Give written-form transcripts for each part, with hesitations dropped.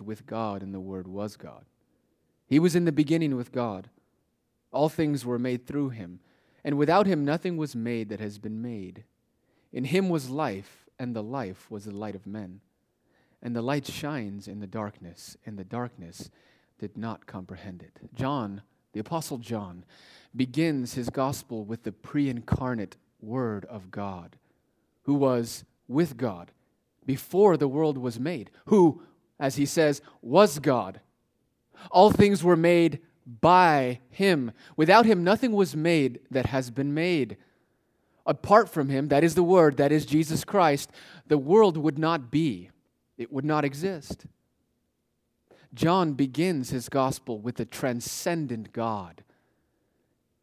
was with God, and the Word was God. He was in the beginning with God. All things were made through him, and without him nothing was made that has been made. In him was life, and the life was the light of men. And the light shines in the darkness, and the darkness did not comprehend it. John, the Apostle John, begins his gospel with the pre-incarnate Word of God, who was with God before the world was made, who, as he says, was God. All things were made by him. Without him, nothing was made that has been made. Apart from him, that is the Word, that is Jesus Christ, the world would not be. It would not exist. John begins his gospel with the transcendent God,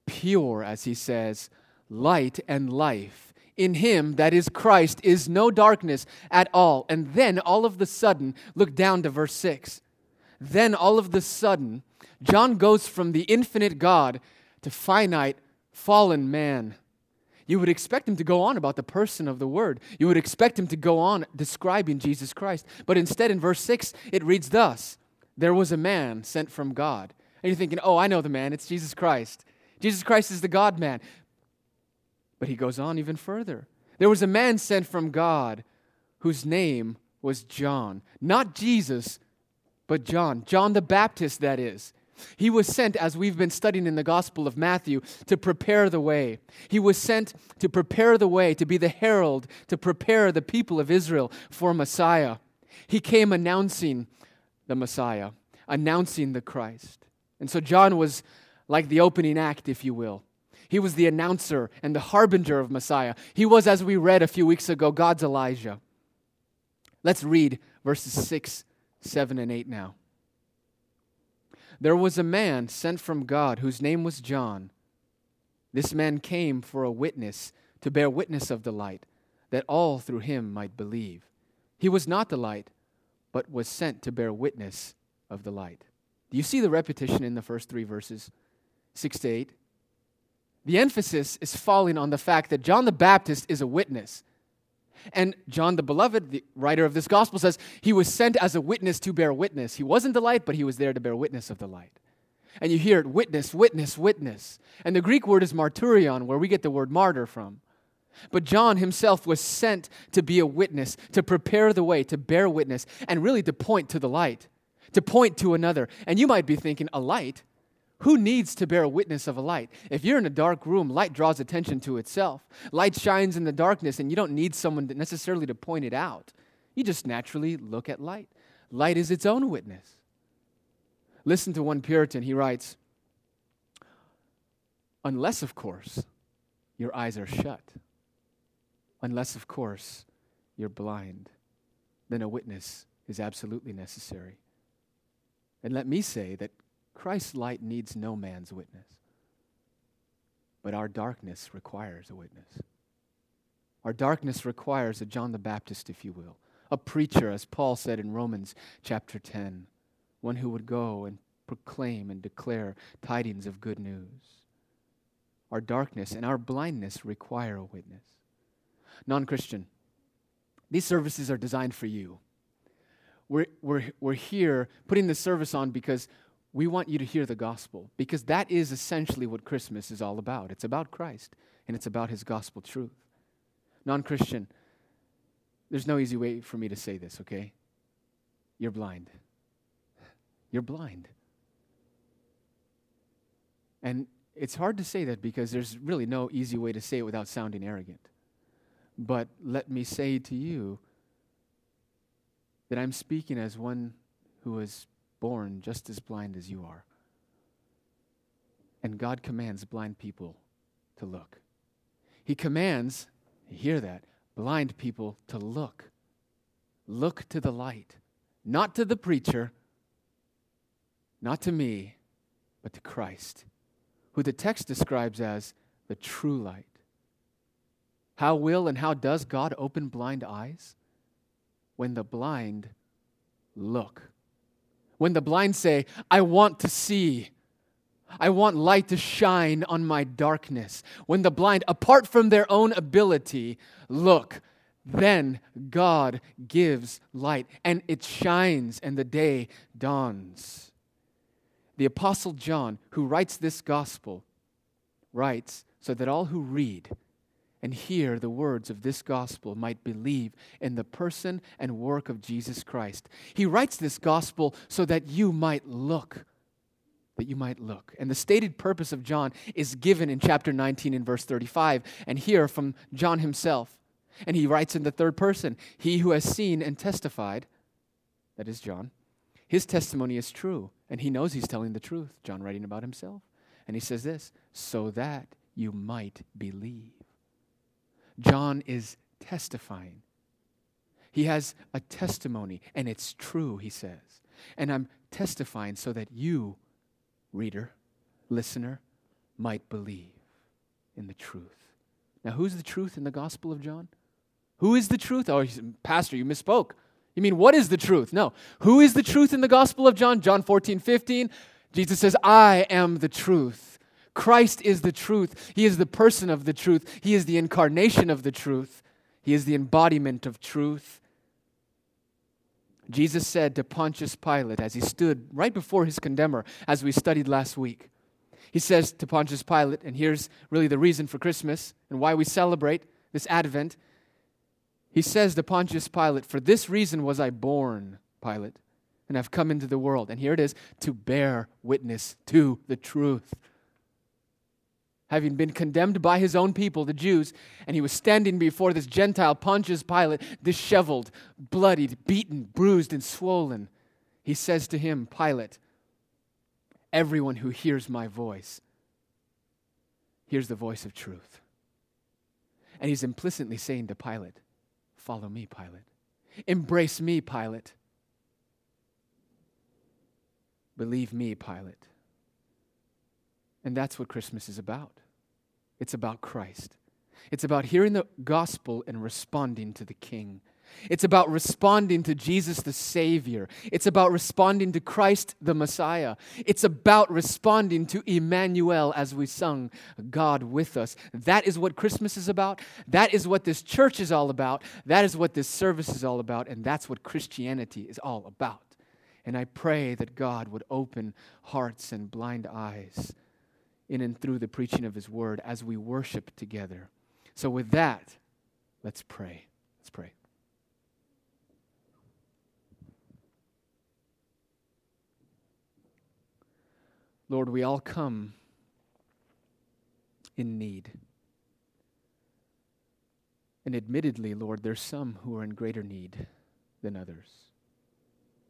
pure, as he says, light and life. In him, that is Christ, is no darkness at all. And then, all of the sudden, look down to verse 6. Then, all of the sudden, John goes from the infinite God to finite, fallen man. You would expect him to go on about the person of the Word. You would expect him to go on describing Jesus Christ. But instead, in verse 6, it reads thus, "There was a man sent from God." And you're thinking, oh, I know the man. It's Jesus Christ. Jesus Christ is the God-man. But he goes on even further. "There was a man sent from God whose name was John." Not Jesus, but John. John the Baptist, that is. He was sent, as we've been studying in the Gospel of Matthew, to prepare the way. He was sent to prepare the way, to be the herald, to prepare the people of Israel for Messiah. He came announcing the Messiah, announcing the Christ. And so John was like the opening act, if you will. He was the announcer and the harbinger of Messiah. He was, as we read a few weeks ago, God's Elijah. Let's read verses 6, 7, and 8 now. "There was a man sent from God whose name was John. This man came for a witness, to bear witness of the light, that all through him might believe. He was not the light, but was sent to bear witness of the light." Do you see the repetition in the first three verses, 6 to 8? The emphasis is falling on the fact that John the Baptist is a witness. And John the Beloved, the writer of this gospel, says he was sent as a witness to bear witness. He wasn't the light, but he was there to bear witness of the light. And you hear it, witness, witness, witness. And the Greek word is marturion, where we get the word martyr from. But John himself was sent to be a witness, to prepare the way, to bear witness, and really to point to the light, to point to another. And you might be thinking, a light? Who needs to bear witness of a light? If you're in a dark room, light draws attention to itself. Light shines in the darkness, and you don't need someone necessarily to point it out. You just naturally look at light. Light is its own witness. Listen to one Puritan. He writes, "Unless, of course, your eyes are shut. Unless, of course, you're blind. Then a witness is absolutely necessary. And let me say that Christ's light needs no man's witness, but our darkness requires a witness." Our darkness requires a John the Baptist, if you will, a preacher, as Paul said in Romans chapter 10, one who would go and proclaim and declare tidings of good news. Our darkness and our blindness require a witness. Non-Christian, these services are designed for you. We're here putting this service on because we want you to hear the gospel, because that is essentially what Christmas is all about. It's about Christ, and it's about his gospel truth. Non-Christian, there's no easy way for me to say this, okay? You're blind. You're blind. And it's hard to say that because there's really no easy way to say it without sounding arrogant. But let me say to you that I'm speaking as one who is born just as blind as you are. And God commands blind people to look. He commands, you hear that, blind people to look. Look to the light, not to the preacher, not to me, but to Christ, who the text describes as the true light. How will and how does God open blind eyes? When the blind look. When the blind say, "I want to see. I want light to shine on my darkness." When the blind, apart from their own ability, look, Then God gives light, and it shines, and the day dawns. The Apostle John, who writes this gospel, writes so that all who read and hear the words of this gospel might believe in the person and work of Jesus Christ. He writes this gospel so that you might look, And the stated purpose of John is given in chapter 19 and verse 35, and here from John himself. And he writes in the third person, he who has seen and testified, that is John, his testimony is true, and he knows he's telling the truth, John writing about himself. And he says this, so that you might believe. John is testifying. He has a testimony, and it's true, he says. And I'm testifying so that you, reader, listener, might believe in the truth. Now, who's the truth in the Gospel of John? Who is the truth? Oh, Pastor, you misspoke. You mean, what is the truth? No. Who is the truth in the Gospel of John? John 14:15, Jesus says, I am the truth. Christ is the truth. He is the person of the truth. He is the incarnation of the truth. He is the embodiment of truth. Jesus said to Pontius Pilate as he stood right before his condemner, as we studied last week, he says to Pontius Pilate, and here's really the reason for Christmas and why we celebrate this Advent. He says to Pontius Pilate, for this reason was I born, Pilate, and I've come into the world. And here it is, to bear witness to the truth. Having been condemned by his own people, the Jews, and he was standing before this Gentile Pontius Pilate, disheveled, bloodied, beaten, bruised, and swollen. He says to him, Pilate, everyone who hears my voice hears the voice of truth. And he's implicitly saying to Pilate, follow me, Pilate. Embrace me, Pilate. Believe me, Pilate. And that's what Christmas is about. It's about Christ. It's about hearing the gospel and responding to the King. It's about responding to Jesus the Savior. It's about responding to Christ the Messiah. It's about responding to Emmanuel as we sung, God with us. That is what Christmas is about. That is what this church is all about. That is what this service is all about. And that's what Christianity is all about. And I pray that God would open hearts and blind eyes in and through the preaching of His Word as we worship together. So with that, let's pray. Let's pray. Lord, we all come in need. And admittedly, Lord, there's some who are in greater need than others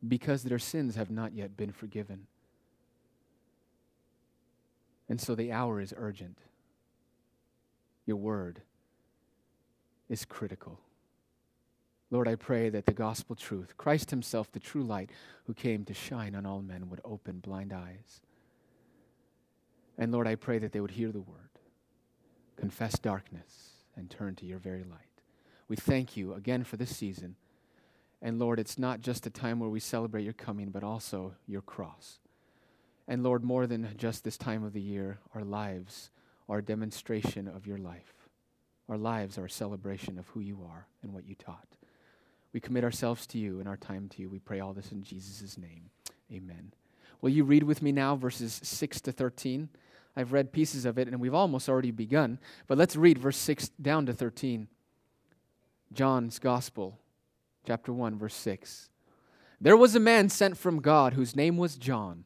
because their sins have not yet been forgiven. And so the hour is urgent. Your word is critical. Lord, I pray that the gospel truth, Christ Himself, the true light, who came to shine on all men, would open blind eyes. And Lord, I pray that they would hear the word, confess darkness, and turn to your very light. We thank you again for this season. And Lord, it's not just a time where we celebrate your coming, but also your cross. And Lord, more than just this time of the year, our lives are a demonstration of your life. Our lives are a celebration of who you are and what you taught. We commit ourselves to you and our time to you. We pray all this in Jesus' name. Amen. Will you read with me now verses 6 to 13? I've read pieces of it, and we've almost already begun. But let's read verse 6 down to 13. John's Gospel, chapter 1, verse 6. There was a man sent from God whose name was John.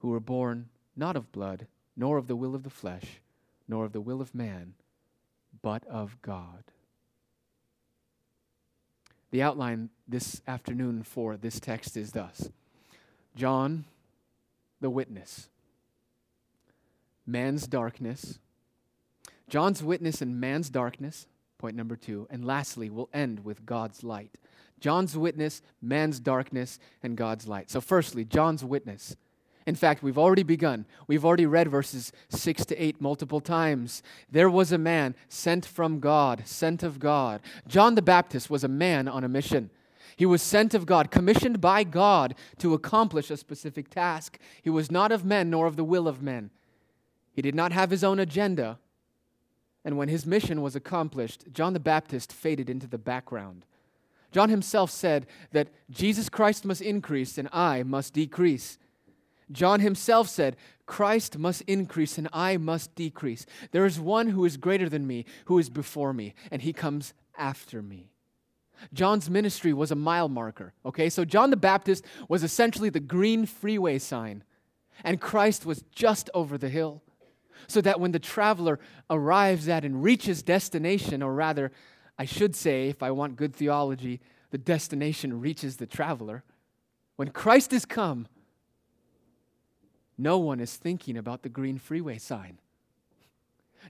who were born not of blood, nor of the will of the flesh, nor of the will of man, but of God. The outline this afternoon for this text is thus. John, the witness. Man's darkness. John's witness and man's darkness. Point number 2. And lastly, we'll end with God's light. John's witness, man's darkness, and God's light. So firstly, John's witness. In fact, we've already begun. We've already read verses 6 to 8 multiple times. There was a man sent from God, sent of God. John the Baptist was a man on a mission. He was sent of God, commissioned by God to accomplish a specific task. He was not of men nor of the will of men. He did not have his own agenda. And when his mission was accomplished, John the Baptist faded into the background. John himself said that Jesus Christ must increase and I must decrease. John himself said, Christ must increase and I must decrease. There is one who is greater than me, who is before me, and he comes after me. John's ministry was a mile marker, okay? So John the Baptist was essentially the green freeway sign, and Christ was just over the hill, so that when the traveler arrives at and reaches destination, or rather, I should say, if I want good theology, the destination reaches the traveler. When Christ is come, no one is thinking about the green freeway sign.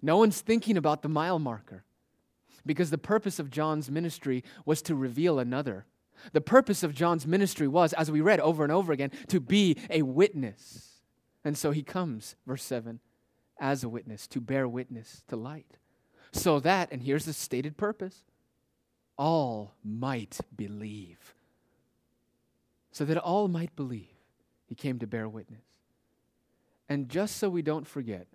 No one's thinking about the mile marker, because the purpose of John's ministry was to reveal another. The purpose of John's ministry was, as we read over and over again, to be a witness. And so he comes, verse 7, as a witness, to bear witness to light. So that, and here's the stated purpose, all might believe. So that all might believe, he came to bear witness. And just so we don't forget,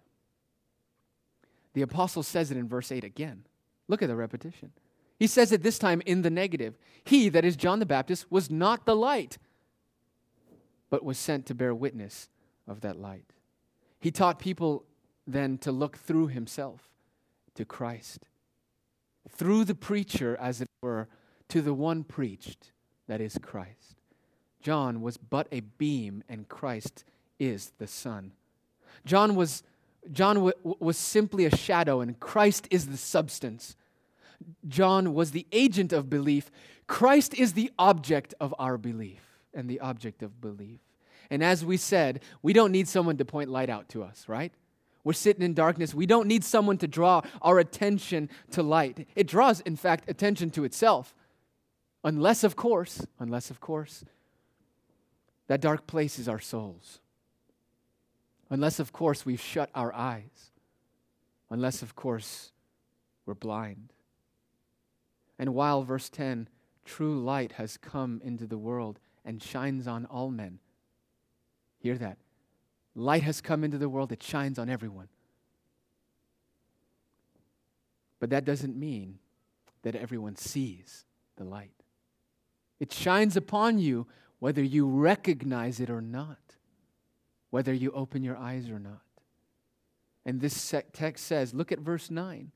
the apostle says it in verse 8 again. Look at the repetition. He says it this time in the negative. He, that is John the Baptist, was not the light, but was sent to bear witness of that light. He taught people then to look through himself to Christ, through the preacher, as it were, to the one preached, that is Christ. John was but a beam, and Christ is the sun. John was simply a shadow, and Christ is the substance. John was the agent of belief. Christ is the object of our belief and the object of belief. And as we said, we don't need someone to point light out to us, right? We're sitting in darkness. We don't need someone to draw our attention to light. It draws, in fact, attention to itself. Unless, of course, that dark place is our souls. Unless, of course, we've shut our eyes. Unless, of course, we're blind. And while, verse 10, true light has come into the world and shines on all men. Hear that. Light has come into the world, it shines on everyone. But that doesn't mean that everyone sees the light. It shines upon you whether you recognize it or not, whether you open your eyes or not. And this text says, look at verse 9,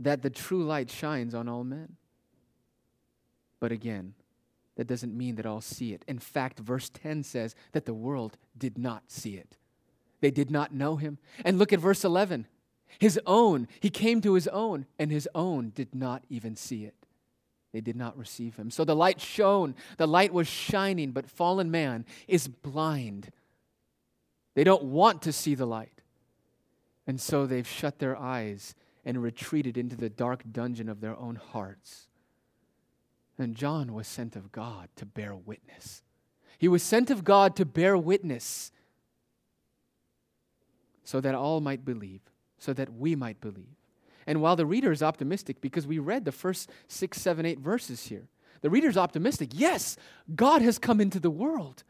that the true light shines on all men. But again, that doesn't mean that all see it. In fact, verse 10 says that the world did not see it. They did not know him. And look at verse 11. His own, he came to his own, and his own did not even see it. They did not receive him. So the light shone, the light was shining, but fallen man is blind. They don't want to see the light. And so they've shut their eyes and retreated into the dark dungeon of their own hearts. And John was sent of God to bear witness. He was sent of God to bear witness so that all might believe, so that we might believe. And while the reader is optimistic, because we read the first 6, 7, 8 verses here, the reader's optimistic. Yes, God has come into the world.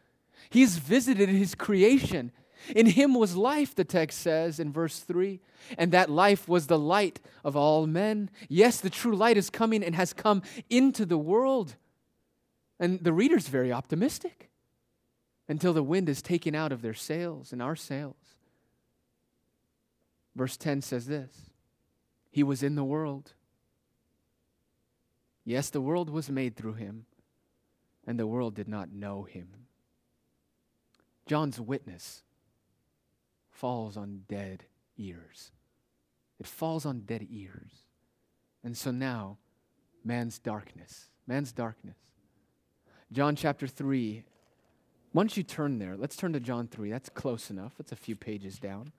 He's visited his creation. In him was life, the text says in verse 3, and that life was the light of all men. Yes, the true light is coming and has come into the world. And the reader's very optimistic until the wind is taken out of their sails and our sails. Verse 10 says this, he was in the world. Yes, the world was made through him, and the world did not know him. John's witness falls on dead ears. It falls on dead ears. And so now, man's darkness. John chapter 3, once you turn there, let's turn to John 3. That's close enough. That's a few pages down.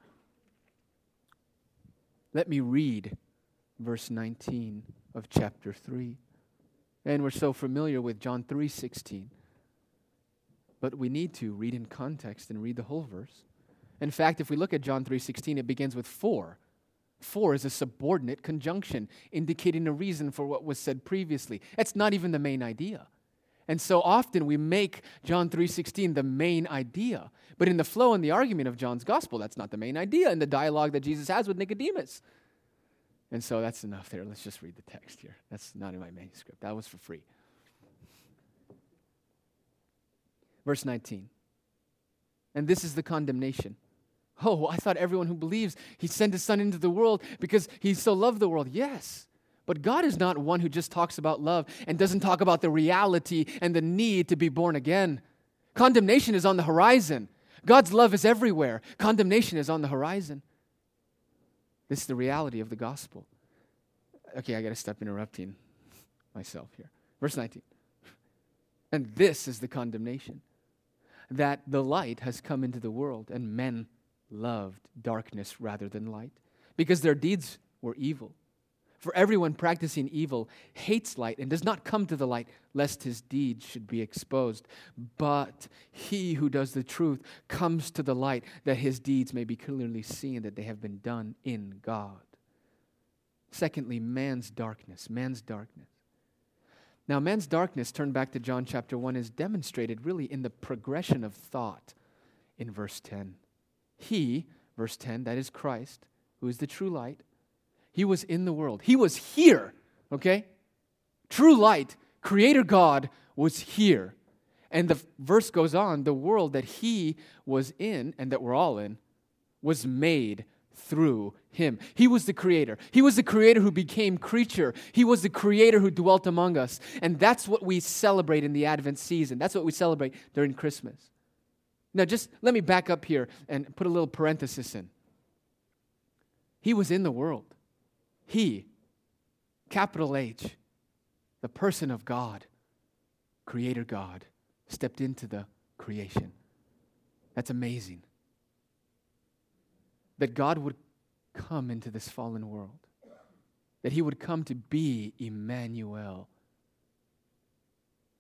Let me read verse 19 of chapter 3. And we're so familiar with John 3:16. But we need to read in context and read the whole verse. In fact, if we look at John 3:16, it begins with for. For is a subordinate conjunction, indicating a reason for what was said previously. That's not even the main idea. And so often we make John 3:16 the main idea. But in the flow and the argument of John's gospel, that's not the main idea in the dialogue that Jesus has with Nicodemus. And so that's enough there. Let's just read the text here. That's not in my manuscript. That was for free. Verse 19. And this is the condemnation. Oh, I thought everyone who believes he sent his son into the world because he so loved the world. Yes, but God is not one who just talks about love and doesn't talk about the reality and the need to be born again. Condemnation is on the horizon. God's love is everywhere. Condemnation is on the horizon. This is the reality of the gospel. Okay, I got to stop interrupting myself here. Verse 19. And this is the condemnation, that the light has come into the world, and men loved darkness rather than light, because their deeds were evil. For everyone practicing evil hates light and does not come to the light, lest his deeds should be exposed. But he who does the truth comes to the light, that his deeds may be clearly seen that they have been done in God. Secondly, man's darkness. Now, man's darkness, turn back to John chapter 1, is demonstrated really in the progression of thought in verse 10. He, verse 10, that is Christ, who is the true light, he was in the world. He was here, okay? True light, Creator God, was here. And the verse goes on, the world that he was in, and that we're all in, was made through him. He was the Creator. He was the Creator who became creature. He was the Creator who dwelt among us. And that's what we celebrate in the Advent season. That's what we celebrate during Christmas. Now, just let me back up here and put a little parenthesis in. He was in the world. He, capital H, the person of God, Creator God, stepped into the creation. That's amazing. That God would come into this fallen world. That he would come to be Emmanuel,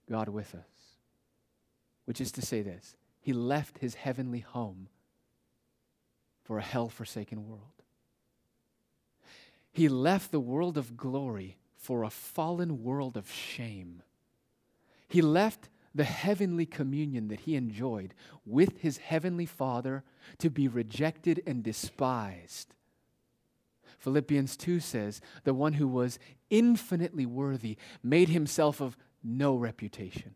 God with us. Which is to say this, he left his heavenly home for a hell-forsaken world. He left the world of glory for a fallen world of shame. He left the heavenly communion that he enjoyed with his heavenly Father to be rejected and despised. Philippians 2 says, the one who was infinitely worthy made himself of no reputation.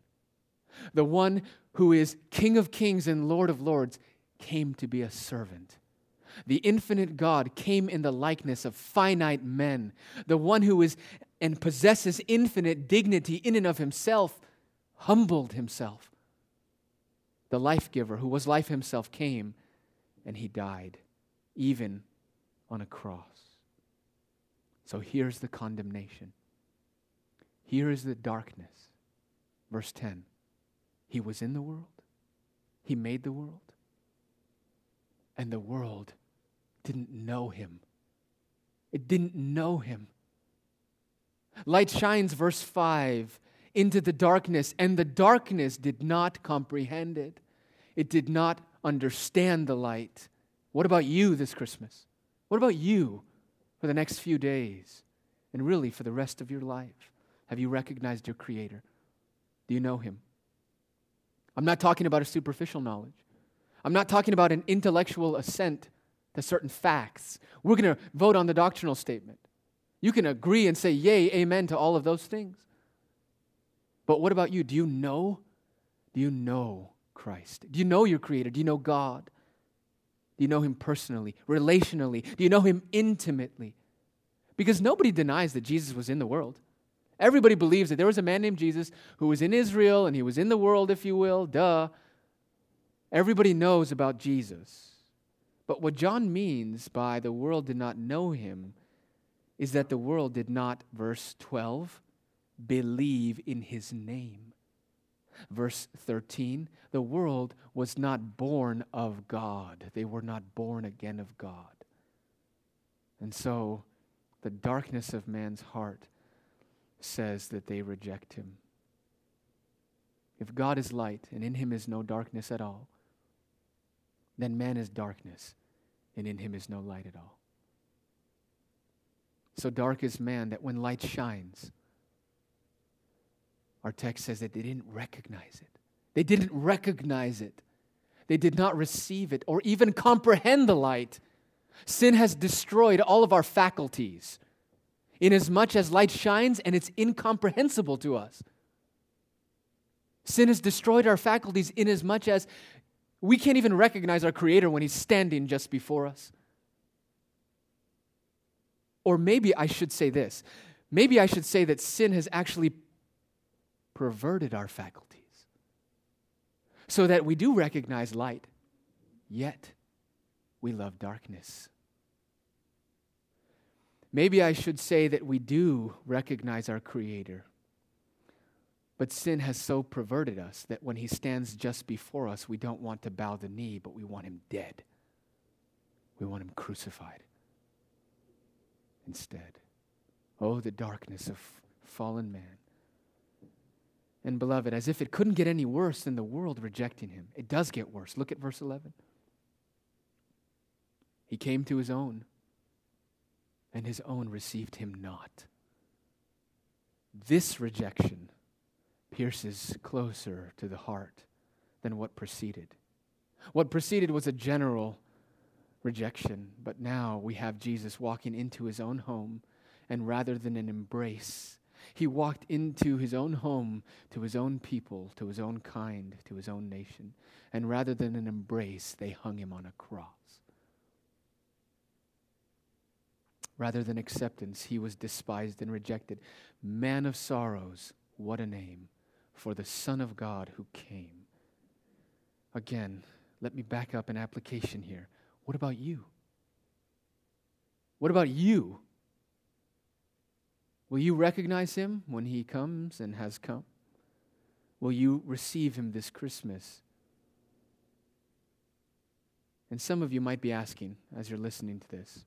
The one who is King of Kings and Lord of Lords came to be a servant. The infinite God came in the likeness of finite men. The one who is and possesses infinite dignity in and of himself humbled himself. The life giver who was life himself came and he died, even on a cross. So here's the condemnation. Here is the darkness. Verse 10. He was in the world. He made the world. And the world didn't know him. It didn't know him. Light shines, verse 5, into the darkness, and the darkness did not comprehend it. It did not understand the light. What about you this Christmas? What about you for the next few days and really for the rest of your life? Have you recognized your Creator? Do you know him? I'm not talking about a superficial knowledge. I'm not talking about an intellectual assent to certain facts. We're going to vote on the doctrinal statement. You can agree and say, yay, amen to all of those things. But what about you? Do you know? Do you know Christ? Do you know your Creator? Do you know God? Do you know him personally, relationally? Do you know him intimately? Because nobody denies that Jesus was in the world. Everybody believes that there was a man named Jesus who was in Israel and he was in the world, if you will, duh. Everybody knows about Jesus. But what John means by the world did not know him is that the world did not, verse 12, believe in his name. Verse 13, the world was not born of God. They were not born again of God. And so the darkness of man's heart says that they reject him. If God is light and in him is no darkness at all, then man is darkness and in him is no light at all. So dark is man that when light shines, our text says that they didn't recognize it. They didn't recognize it. They did not receive it or even comprehend the light. Sin has destroyed all of our faculties, inasmuch as light shines and it's incomprehensible to us. Sin has destroyed our faculties inasmuch as we can't even recognize our Creator when He's standing just before us. Or maybe I should say this. Maybe I should say that sin has actually perverted our faculties so that we do recognize light, yet we love darkness. Maybe I should say that we do recognize our Creator, but sin has so perverted us that when He stands just before us, we don't want to bow the knee, but we want Him dead. We want Him crucified instead. Oh, the darkness of fallen man. And beloved, as if it couldn't get any worse than the world rejecting Him, it does get worse. Look at verse 11. He came to His own, and His own received Him not. This rejection pierces closer to the heart than what preceded. What preceded was a general rejection, but now we have Jesus walking into His own home, and rather than an embrace, He walked into His own home, to His own people, to His own kind, to His own nation, and rather than an embrace, they hung Him on a cross. Rather than acceptance, He was despised and rejected. Man of sorrows, what a name for the Son of God who came. Again, let me back up an application here. What about you? What about you? Will you recognize Him when He comes and has come? Will you receive Him this Christmas? And some of you might be asking, as you're listening to this,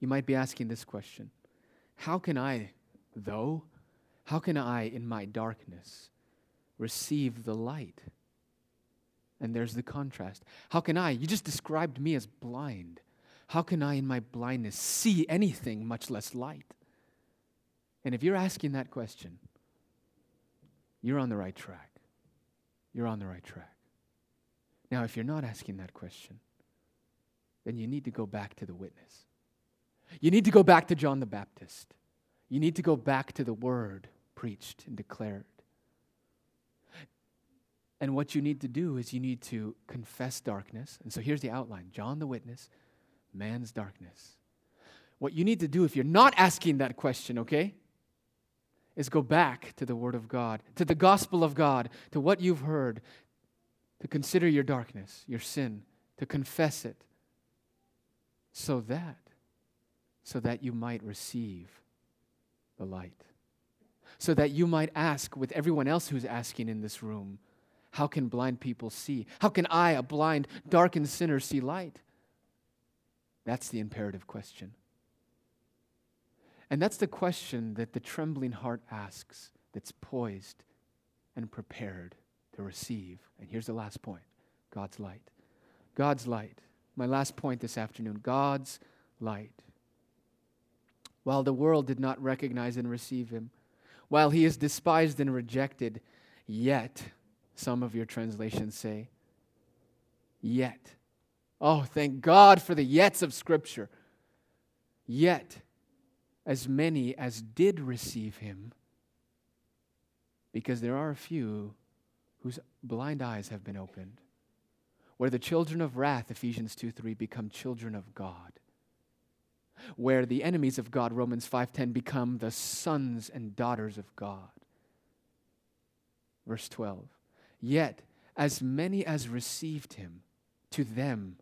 you might be asking this question. How can I, in my darkness, receive the light? And there's the contrast. How can I? You just described me as blind. How can I, in my blindness, see anything, much less light? And if you're asking that question, you're on the right track. You're on the right track. Now, if you're not asking that question, then you need to go back to the witness. You need to go back to John the Baptist. You need to go back to the word preached and declared. And what you need to do is you need to confess darkness. And so here's the outline. John the witness, man's darkness. What you need to do if you're not asking that question, okay, is go back to the Word of God, to the gospel of God, to what you've heard, to consider your darkness, your sin, to confess it, so that you might receive the light, so that you might ask with everyone else who's asking in this room, how can blind people see? How can I, a blind, darkened sinner, see light? That's the imperative question. And that's the question that the trembling heart asks, that's poised and prepared to receive. And here's the last point, God's light. God's light. My last point this afternoon, God's light. While the world did not recognize and receive Him, while He is despised and rejected, yet, some of your translations say, yet. Oh, thank God for the yets of Scripture. Yet, as many as did receive Him, because there are a few whose blind eyes have been opened, where the children of wrath, Ephesians 2:3, become children of God. Where the enemies of God, Romans 5:10, become the sons and daughters of God. Verse 12, yet as many as received Him, to them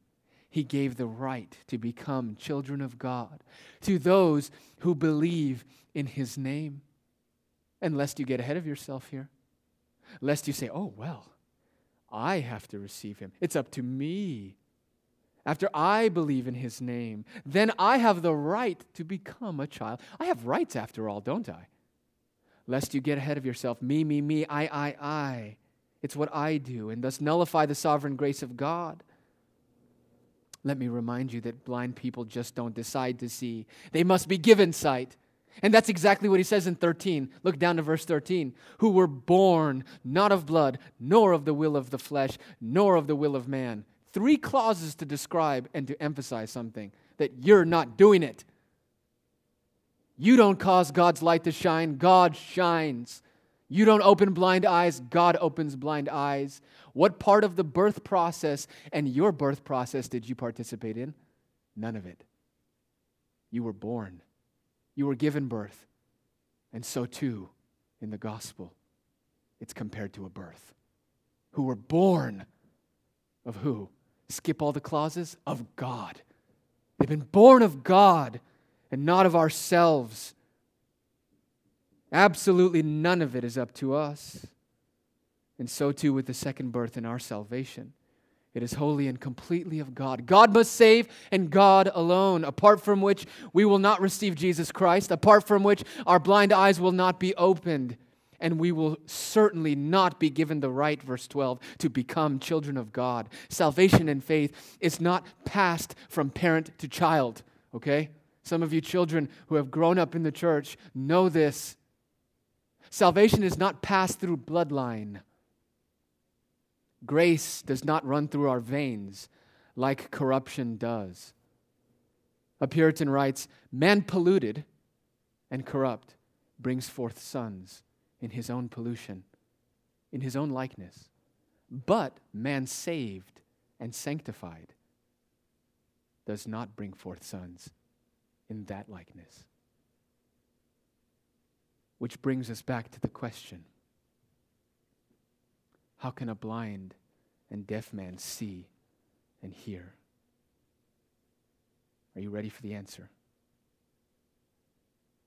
He gave the right to become children of God, to those who believe in His name. And lest you get ahead of yourself here, lest you say, oh, well, I have to receive Him. It's up to me. after I believe in his name, then I have the right to become a child. I have rights after all, don't I? Lest you get ahead of yourself. Me, me, me, I. It's what I do, and thus nullify the sovereign grace of God. Let me remind you that blind people just don't decide to see. They must be given sight. And that's exactly what he says in 13. Look down to verse 13. Who were born not of blood, nor of the will of the flesh, nor of the will of man. 3 clauses to describe and to emphasize something, that you're not doing it. You don't cause God's light to shine. God shines. You don't open blind eyes. God opens blind eyes. What part of the birth process and your birth process did you participate in? None of it. You were born. You were given birth, and so too in the gospel, it's compared to a birth. Who were born of who? Skip all the clauses? Of God. They've been born of God and not of ourselves. Absolutely none of it is up to us. And so too with the second birth in our salvation. It is wholly and completely of God. God must save, and God alone, apart from which we will not receive Jesus Christ, apart from which our blind eyes will not be opened, and we will certainly not be given the right, verse 12, to become children of God. Salvation in faith is not passed from parent to child, okay? Some of you children who have grown up in the church know this. Salvation is not passed through bloodline. Grace does not run through our veins like corruption does. A Puritan writes, man polluted and corrupt brings forth sons in his own pollution, in his own likeness. But man saved and sanctified does not bring forth sons in that likeness. Which brings us back to the question. How can a blind and deaf man see and hear? Are you ready for the answer?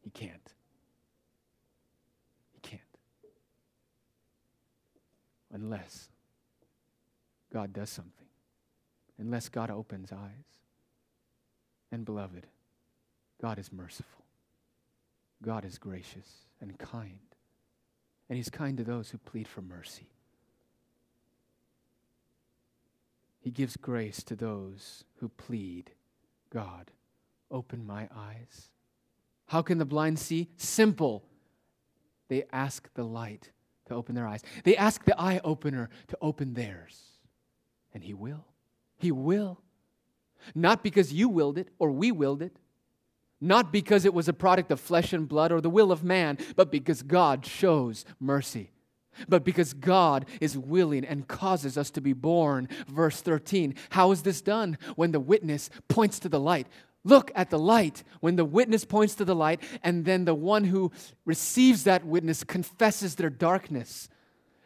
He can't. He can't. Unless God does something. Unless God opens eyes. And beloved, God is merciful. God is gracious and kind. And he's kind to those who plead for mercy. He gives grace to those who plead, God, open my eyes. How can the blind see? Simple. They ask the light to open their eyes. They ask the eye opener to open theirs. And he will. He will. Not because you willed it or we willed it. Not because it was a product of flesh and blood or the will of man, but because God shows mercy. But because God is willing and causes us to be born. Verse 13, how is this done? When the witness points to the light. Look at the light. When the witness points to the light, and then the one who receives that witness confesses their darkness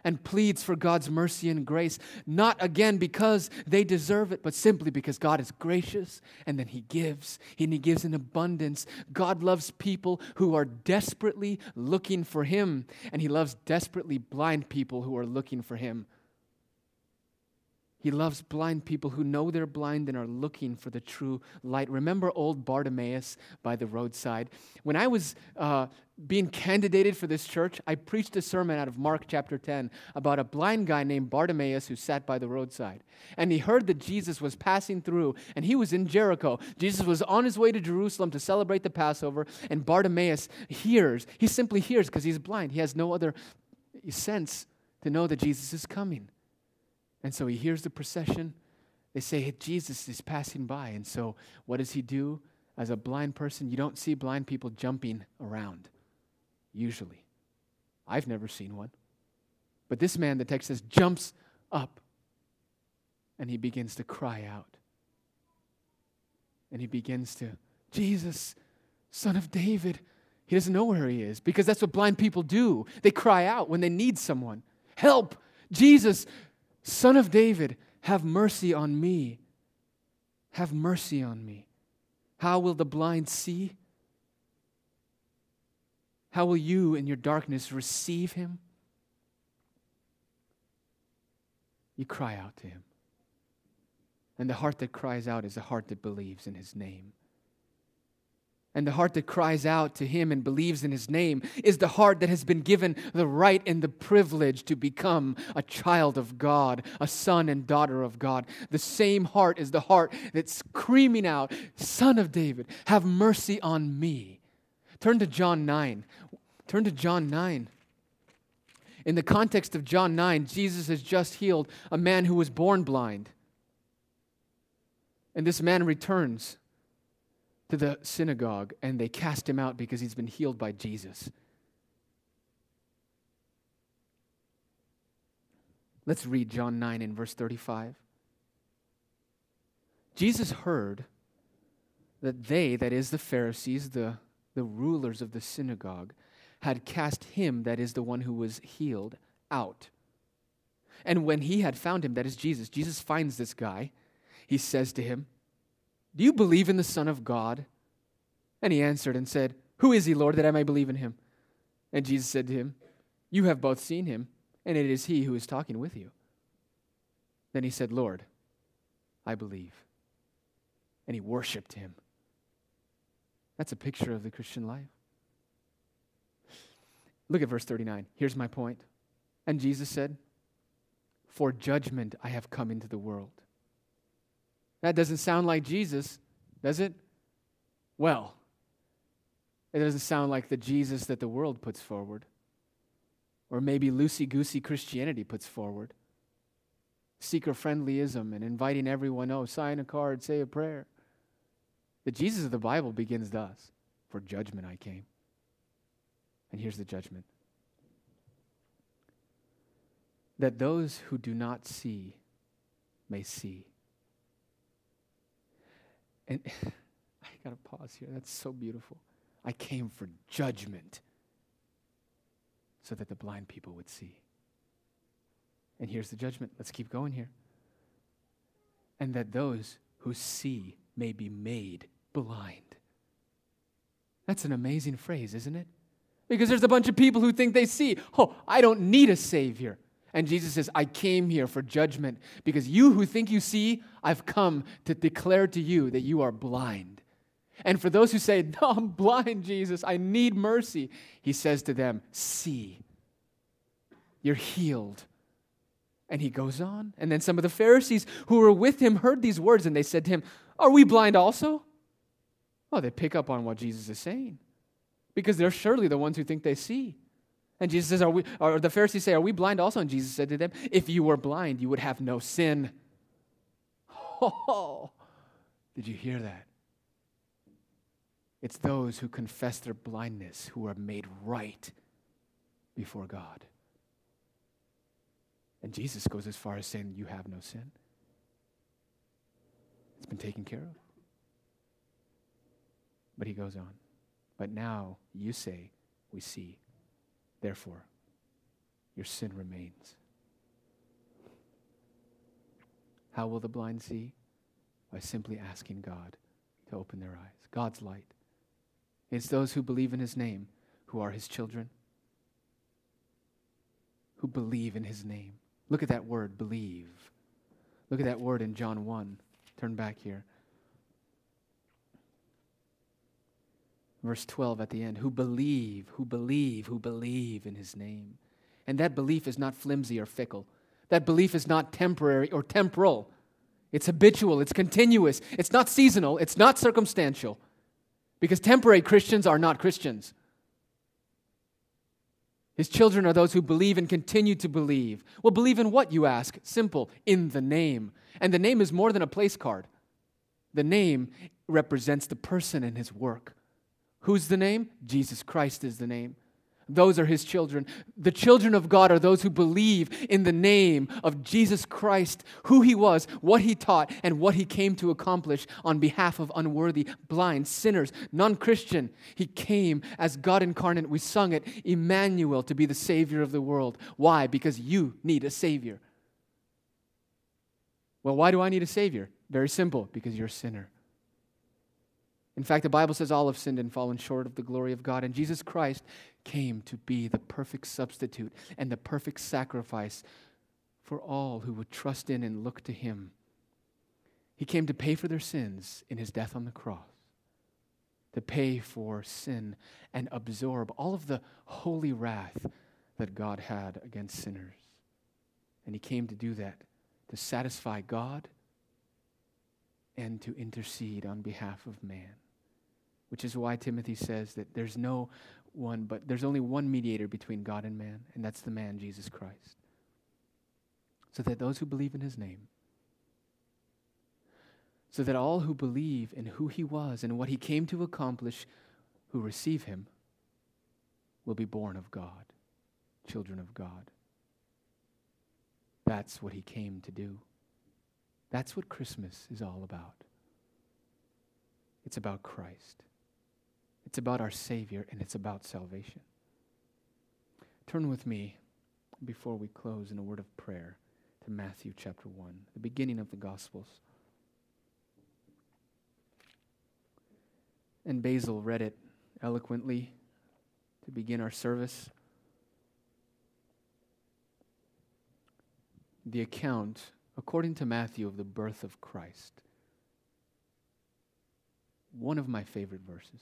and pleads for God's mercy and grace. Not again because they deserve it, but simply because God is gracious, and then he gives. And he gives in abundance. God loves people who are desperately looking for him. And he loves desperately blind people who are looking for him. He loves blind people who know they're blind and are looking for the true light. Remember old Bartimaeus by the roadside? When I was being candidated for this church, I preached a sermon out of Mark chapter 10 about a blind guy named Bartimaeus who sat by the roadside. And he heard that Jesus was passing through, and he was in Jericho. Jesus was on his way to Jerusalem to celebrate the Passover, and Bartimaeus hears. He simply hears because he's blind. He has no other sense to know that Jesus is coming. And so he hears the procession. They say, hey, Jesus is passing by. And so what does he do? As a blind person, you don't see blind people jumping around, usually. I've never seen one. But this man, the text says, jumps up. And he begins to cry out. And he begins to, Jesus, Son of David. He doesn't know where he is, because that's what blind people do. They cry out when they need someone. Help! Jesus, Son of David, have mercy on me. Have mercy on me. How will the blind see? How will you in your darkness receive him? You cry out to him. And the heart that cries out is a heart that believes in his name. And the heart that cries out to him and believes in his name is the heart that has been given the right and the privilege to become a child of God, a son and daughter of God. The same heart is the heart that's screaming out, Son of David, have mercy on me. Turn to John 9. Turn to John 9. In the context of John 9, Jesus has just healed a man who was born blind. And this man returns to the synagogue, and they cast him out because he's been healed by Jesus. Let's read John 9 in verse 35. Jesus heard that they, that is the Pharisees, the rulers of the synagogue, had cast him, that is the one who was healed, out. And when he had found him, that is Jesus, Jesus finds this guy. He says to him, Do you believe in the Son of God? And he answered and said, Who is he, Lord, that I may believe in him? And Jesus said to him, You have both seen him, and it is he who is talking with you. Then he said, Lord, I believe. And he worshiped him. That's a picture of the Christian life. Look at verse 39. Here's my point. And Jesus said, For judgment I have come into the world. That doesn't sound like Jesus, does it? Well, it doesn't sound like the Jesus that the world puts forward, or maybe loosey-goosey Christianity puts forward. Seeker-friendlyism and inviting everyone, sign a card, say a prayer. The Jesus of the Bible begins thus, For judgment I came. And here's the judgment. That those who do not see may see. And I got to pause here. That's so beautiful. I came for judgment so that the blind people would see. And here's the judgment. Let's keep going here. And that those who see may be made blind. That's an amazing phrase, isn't it? Because there's a bunch of people who think they see. Oh, I don't need a Savior. And Jesus says, I came here for judgment because you who think you see, I've come to declare to you that you are blind. And for those who say, No, I'm blind, Jesus, I need mercy, he says to them, See, you're healed. And he goes on. And then some of the Pharisees who were with him heard these words and they said to him, Are we blind also? Oh, they pick up on what Jesus is saying because they're surely the ones who think they see. And Jesus says, or the Pharisees say, Are we blind also? And Jesus said to them, If you were blind, you would have no sin. Oh, did you hear that? It's those who confess their blindness who are made right before God. And Jesus goes as far as saying, You have no sin. It's been taken care of. But he goes on. But now you say, We see. Therefore, your sin remains. How will the blind see? By simply asking God to open their eyes. God's light. It's those who believe in his name who are his children. Who believe in his name. Look at that word, believe. Look at that word in John 1. Turn back here. Verse 12 at the end, who believe in his name. And that belief is not flimsy or fickle. That belief is not temporary or temporal. It's habitual. It's continuous. It's not seasonal. It's not circumstantial. Because temporary Christians are not Christians. His children are those who believe and continue to believe. Well, believe in what, you ask? Simple, in the name. And the name is more than a place card. The name represents the person and his work. Who's the name? Jesus Christ is the name. Those are his children. The children of God are those who believe in the name of Jesus Christ, who he was, what he taught, and what he came to accomplish on behalf of unworthy, blind, sinners, non-Christian. He came as God incarnate. We sung it, Emmanuel, to be the Savior of the world. Why? Because you need a Savior. Well, why do I need a Savior? Very simple, because you're a sinner. In fact, the Bible says all have sinned and fallen short of the glory of God. And Jesus Christ came to be the perfect substitute and the perfect sacrifice for all who would trust in and look to him. He came to pay for their sins in his death on the cross, to pay for sin and absorb all of the holy wrath that God had against sinners. And he came to do that, to satisfy God and to intercede on behalf of man, which is why Timothy says that there's only one mediator between God and man, and that's the man, Jesus Christ, so that those who believe in his name, so that all who believe in who he was and what he came to accomplish, who receive him, will be born of God, children of God. That's what he came to do. That's what Christmas is all about. It's about Christ. It's about our Savior, and it's about salvation. Turn with me, before we close in a word of prayer, to Matthew chapter 1, the beginning of the Gospels. And Basil read it eloquently to begin our service. The account, according to Matthew, of the birth of Christ. One of my favorite verses.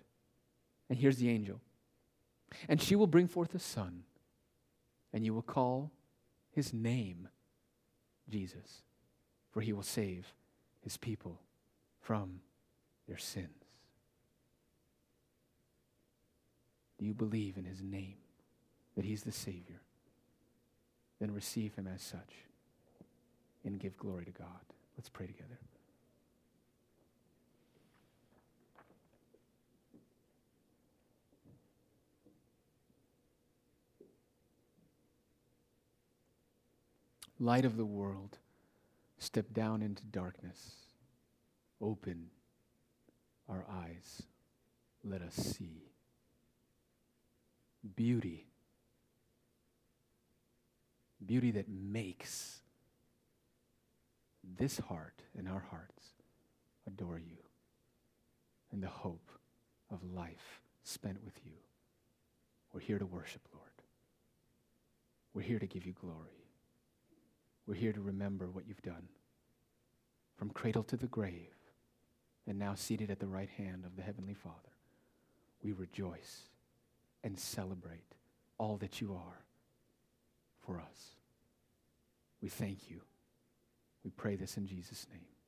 And here's the angel. And she will bring forth a son, and you will call his name Jesus, for he will save his people from their sins. Do you believe in his name, that he's the Savior? Then receive him as such and give glory to God. Let's pray together. Light of the world, step down into darkness. Open our eyes. Let us see. Beauty. Beauty that makes this heart and our hearts adore you in the hope of life spent with you. We're here to worship, Lord. We're here to give you glory. We're here to remember what you've done from cradle to the grave, and now seated at the right hand of the Heavenly Father. We rejoice and celebrate all that you are for us. We thank you. We pray this in Jesus' name.